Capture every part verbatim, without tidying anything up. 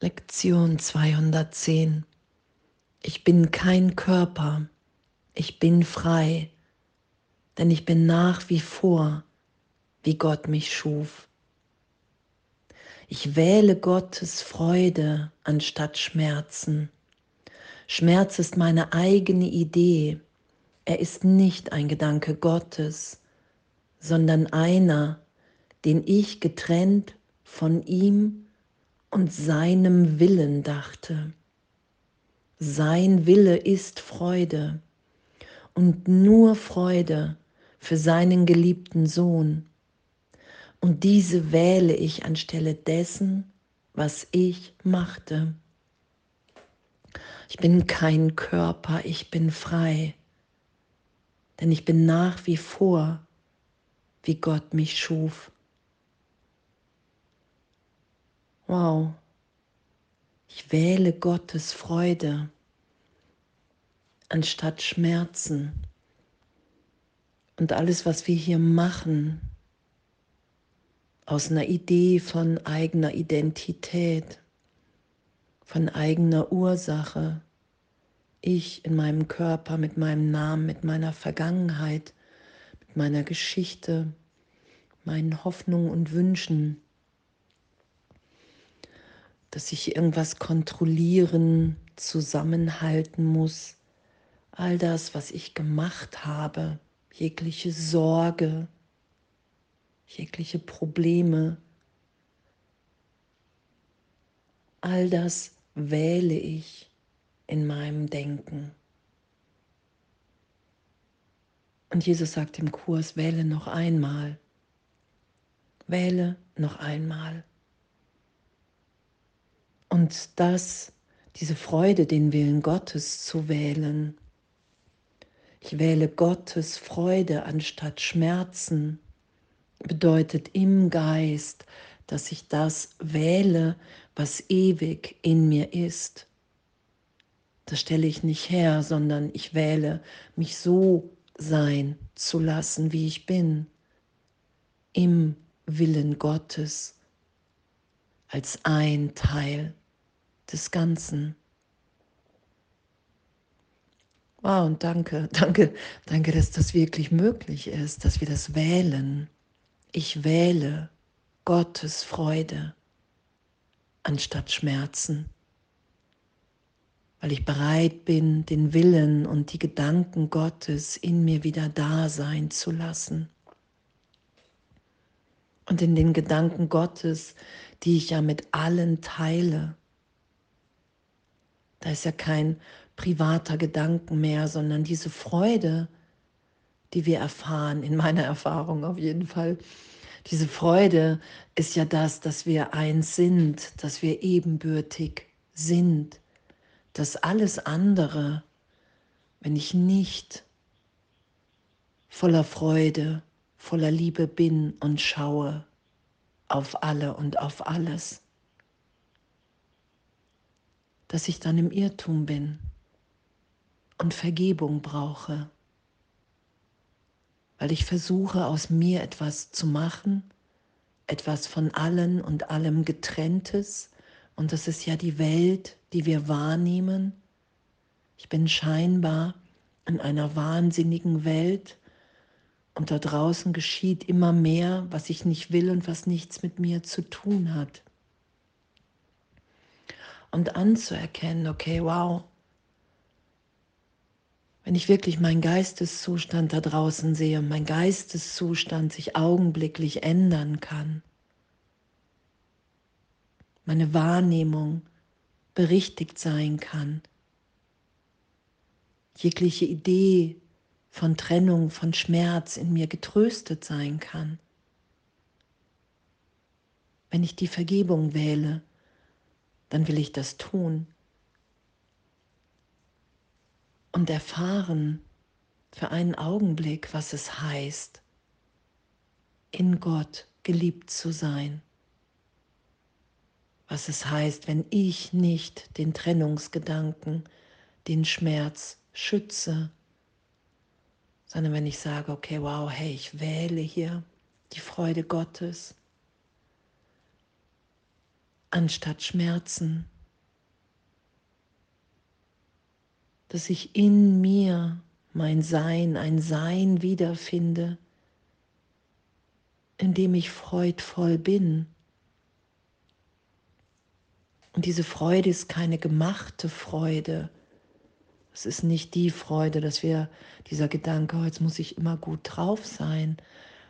Lektion zweihundertzehn. Ich bin kein Körper, ich bin frei, denn ich bin nach wie vor, wie Gott mich schuf. Ich wähle Gottes Freude anstatt Schmerzen. Schmerz ist meine eigene Idee. Er ist nicht ein Gedanke Gottes, sondern einer, den ich getrennt von ihm und seinem Willen dachte. Sein Wille ist Freude und nur Freude für seinen geliebten Sohn. Und diese wähle ich anstelle dessen, was ich machte. Ich bin kein Körper, ich bin frei, denn ich bin nach wie vor, wie Gott mich schuf. Wow, ich wähle Gottes Freude anstatt Schmerzen. Und alles, was wir hier machen, aus einer Idee von eigener Identität, von eigener Ursache, ich in meinem Körper, mit meinem Namen, mit meiner Vergangenheit, mit meiner Geschichte, meinen Hoffnungen und Wünschen, dass ich irgendwas kontrollieren, zusammenhalten muss. All das, was ich gemacht habe, jegliche Sorge, jegliche Probleme, all das wähle ich in meinem Denken. Und Jesus sagt im Kurs, wähle noch einmal, wähle noch einmal. Und das, diese Freude, den Willen Gottes zu wählen. Ich wähle Gottes Freude anstatt Schmerzen, bedeutet im Geist, dass ich das wähle, was ewig in mir ist. Das stelle ich nicht her, sondern ich wähle, mich so sein zu lassen, wie ich bin, im Willen Gottes, als ein Teil des Ganzen. Wow, und danke, danke, danke, dass das wirklich möglich ist, dass wir das wählen. Ich wähle Gottes Freude anstatt Schmerzen, weil ich bereit bin, den Willen und die Gedanken Gottes in mir wieder da sein zu lassen. Und in den Gedanken Gottes, die ich ja mit allen teile, da ist ja kein privater Gedanken mehr, sondern diese Freude, die wir erfahren, in meiner Erfahrung auf jeden Fall, diese Freude ist ja das, dass wir eins sind, dass wir ebenbürtig sind, dass alles andere, wenn ich nicht voller Freude, voller Liebe bin und schaue auf alle und auf alles, dass ich dann im Irrtum bin und Vergebung brauche, weil ich versuche, aus mir etwas zu machen, etwas von allen und allem Getrenntes. Und das ist ja die Welt, die wir wahrnehmen. Ich bin scheinbar in einer wahnsinnigen Welt und da draußen geschieht immer mehr, was ich nicht will und was nichts mit mir zu tun hat. Und anzuerkennen, okay, wow, wenn ich wirklich meinen Geisteszustand da draußen sehe, mein Geisteszustand sich augenblicklich ändern kann, meine Wahrnehmung berichtigt sein kann, jegliche Idee von Trennung, von Schmerz in mir getröstet sein kann, wenn ich die Vergebung wähle, dann will ich das tun. Und erfahren für einen Augenblick, was es heißt, in Gott geliebt zu sein. Was es heißt, wenn ich nicht den Trennungsgedanken, den Schmerz schütze, sondern wenn ich sage, okay, wow, hey, ich wähle hier die Freude Gottes. anstatt Schmerzen, dass ich in mir mein Sein, ein Sein wiederfinde, in dem ich freudvoll bin. Und diese Freude ist keine gemachte Freude. Es ist nicht die Freude, dass wir dieser Gedanke, oh, jetzt muss ich immer gut drauf sein,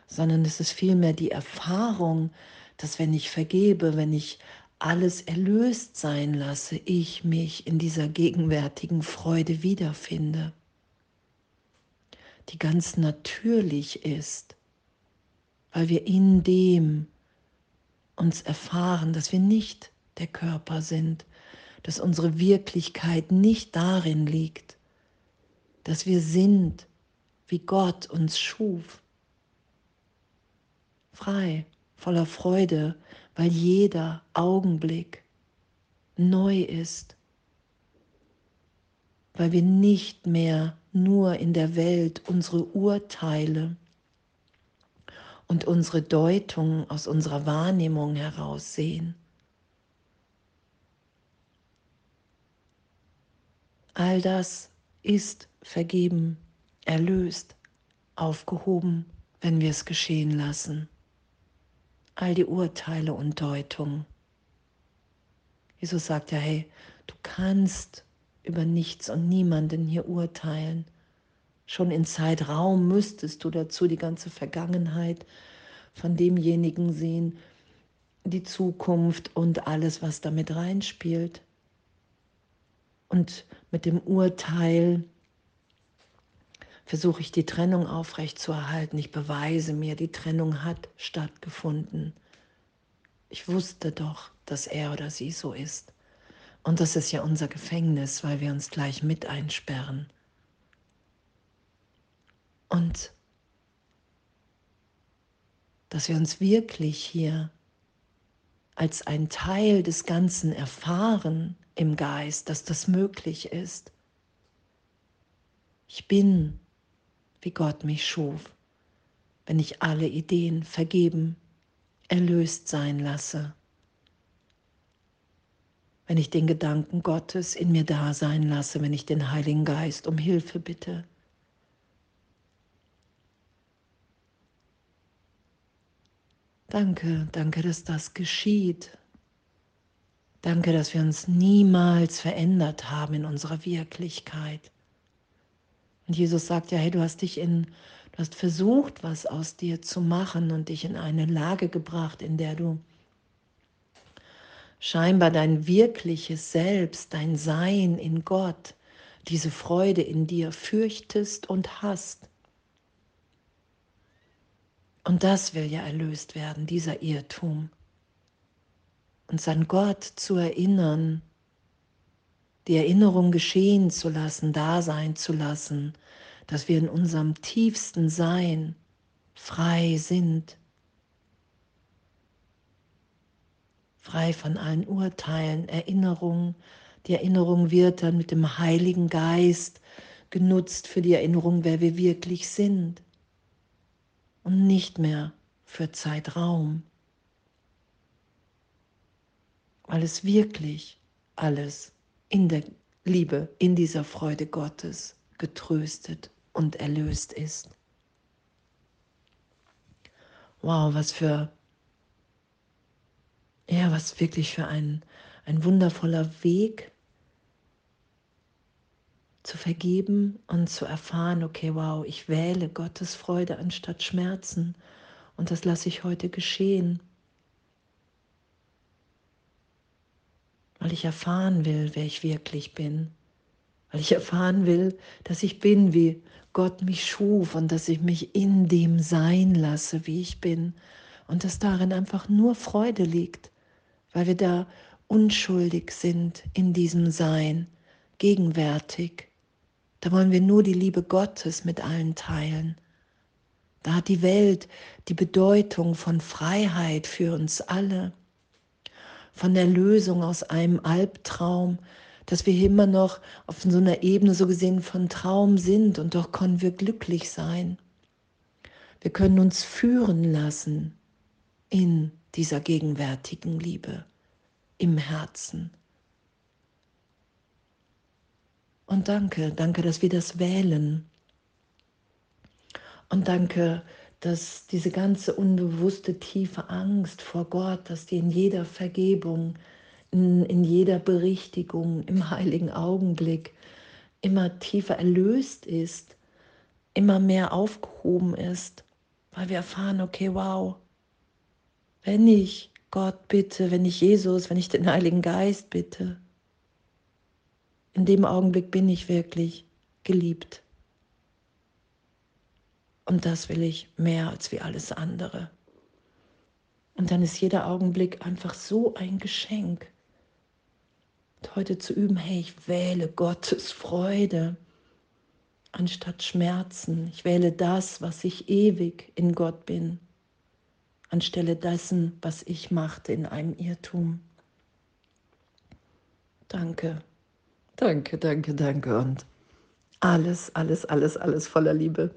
sondern es ist vielmehr die Erfahrung, dass wenn ich vergebe, wenn ich alles erlöst sein lasse, ich mich in dieser gegenwärtigen Freude wiederfinde, die ganz natürlich ist, weil wir in dem uns erfahren, dass wir nicht der Körper sind, dass unsere Wirklichkeit nicht darin liegt, dass wir sind, wie Gott uns schuf. Frei, voller Freude, weil jeder Augenblick neu ist, weil wir nicht mehr nur in der Welt unsere Urteile und unsere Deutungen aus unserer Wahrnehmung heraus sehen. All das ist vergeben, erlöst, aufgehoben, wenn wir es geschehen lassen. All die Urteile und Deutungen. Jesus sagt ja, hey, du kannst über nichts und niemanden hier urteilen. Schon in Zeitraum müsstest du dazu die ganze Vergangenheit von demjenigen sehen, die Zukunft und alles, was damit reinspielt. Und mit dem Urteil versuche ich die Trennung aufrechtzuerhalten. Ich beweise mir, die Trennung hat stattgefunden. Ich wusste doch, dass er oder sie so ist. Und das ist ja unser Gefängnis, weil wir uns gleich mit einsperren. Und dass wir uns wirklich hier als ein Teil des Ganzen erfahren, im Geist, dass das möglich ist. Ich bin, wie Gott mich schuf, wenn ich alle Ideen vergeben, erlöst sein lasse. Wenn ich den Gedanken Gottes in mir da sein lasse, wenn ich den Heiligen Geist um Hilfe bitte. Danke, danke, dass das geschieht. Danke, dass wir uns niemals verändert haben in unserer Wirklichkeit. Und Jesus sagt ja, hey, du hast dich in, du hast versucht, was aus dir zu machen und dich in eine Lage gebracht, in der du scheinbar dein wirkliches Selbst, dein Sein in Gott, diese Freude in dir fürchtest und hast. Und das will ja erlöst werden, dieser Irrtum. Uns an Gott zu erinnern, die Erinnerung geschehen zu lassen, da sein zu lassen, dass wir in unserem tiefsten Sein frei sind, frei von allen Urteilen, Erinnerung. Die Erinnerung wird dann mit dem Heiligen Geist genutzt für die Erinnerung, wer wir wirklich sind und nicht mehr für Zeitraum. Weil es wirklich alles in der Liebe, in dieser Freude Gottes getröstet und erlöst ist. Wow, was für, ja, was wirklich für ein, ein wundervoller Weg zu vergeben und zu erfahren, okay, wow, ich wähle Gottes Freude anstatt Schmerzen und das lasse ich heute geschehen. Weil ich erfahren will, wer ich wirklich bin, weil ich erfahren will, dass ich bin, wie Gott mich schuf und dass ich mich in dem sein lasse, wie ich bin und dass darin einfach nur Freude liegt, weil wir da unschuldig sind in diesem Sein, gegenwärtig. Da wollen wir nur die Liebe Gottes mit allen teilen. Da hat die Welt die Bedeutung von Freiheit für uns alle, von der Lösung aus einem Albtraum, dass wir immer noch auf so einer Ebene so gesehen von Traum sind und doch können wir glücklich sein. Wir können uns führen lassen in dieser gegenwärtigen Liebe, im Herzen. Und danke, danke, dass wir das wählen. Und danke, dass diese ganze unbewusste tiefe Angst vor Gott, dass die in jeder Vergebung, in, in jeder Berichtigung, im heiligen Augenblick immer tiefer erlöst ist, immer mehr aufgehoben ist, weil wir erfahren, okay, wow, wenn ich Gott bitte, wenn ich Jesus, wenn ich den Heiligen Geist bitte, in dem Augenblick bin ich wirklich geliebt. Und das will ich mehr als wie alles andere. Und dann ist jeder Augenblick einfach so ein Geschenk. Und heute zu üben, hey, ich wähle Gottes Freude anstatt Schmerzen. Ich wähle das, was ich ewig in Gott bin, anstelle dessen, was ich machte in einem Irrtum. Danke, danke, danke, danke und alles, alles, alles, alles voller Liebe.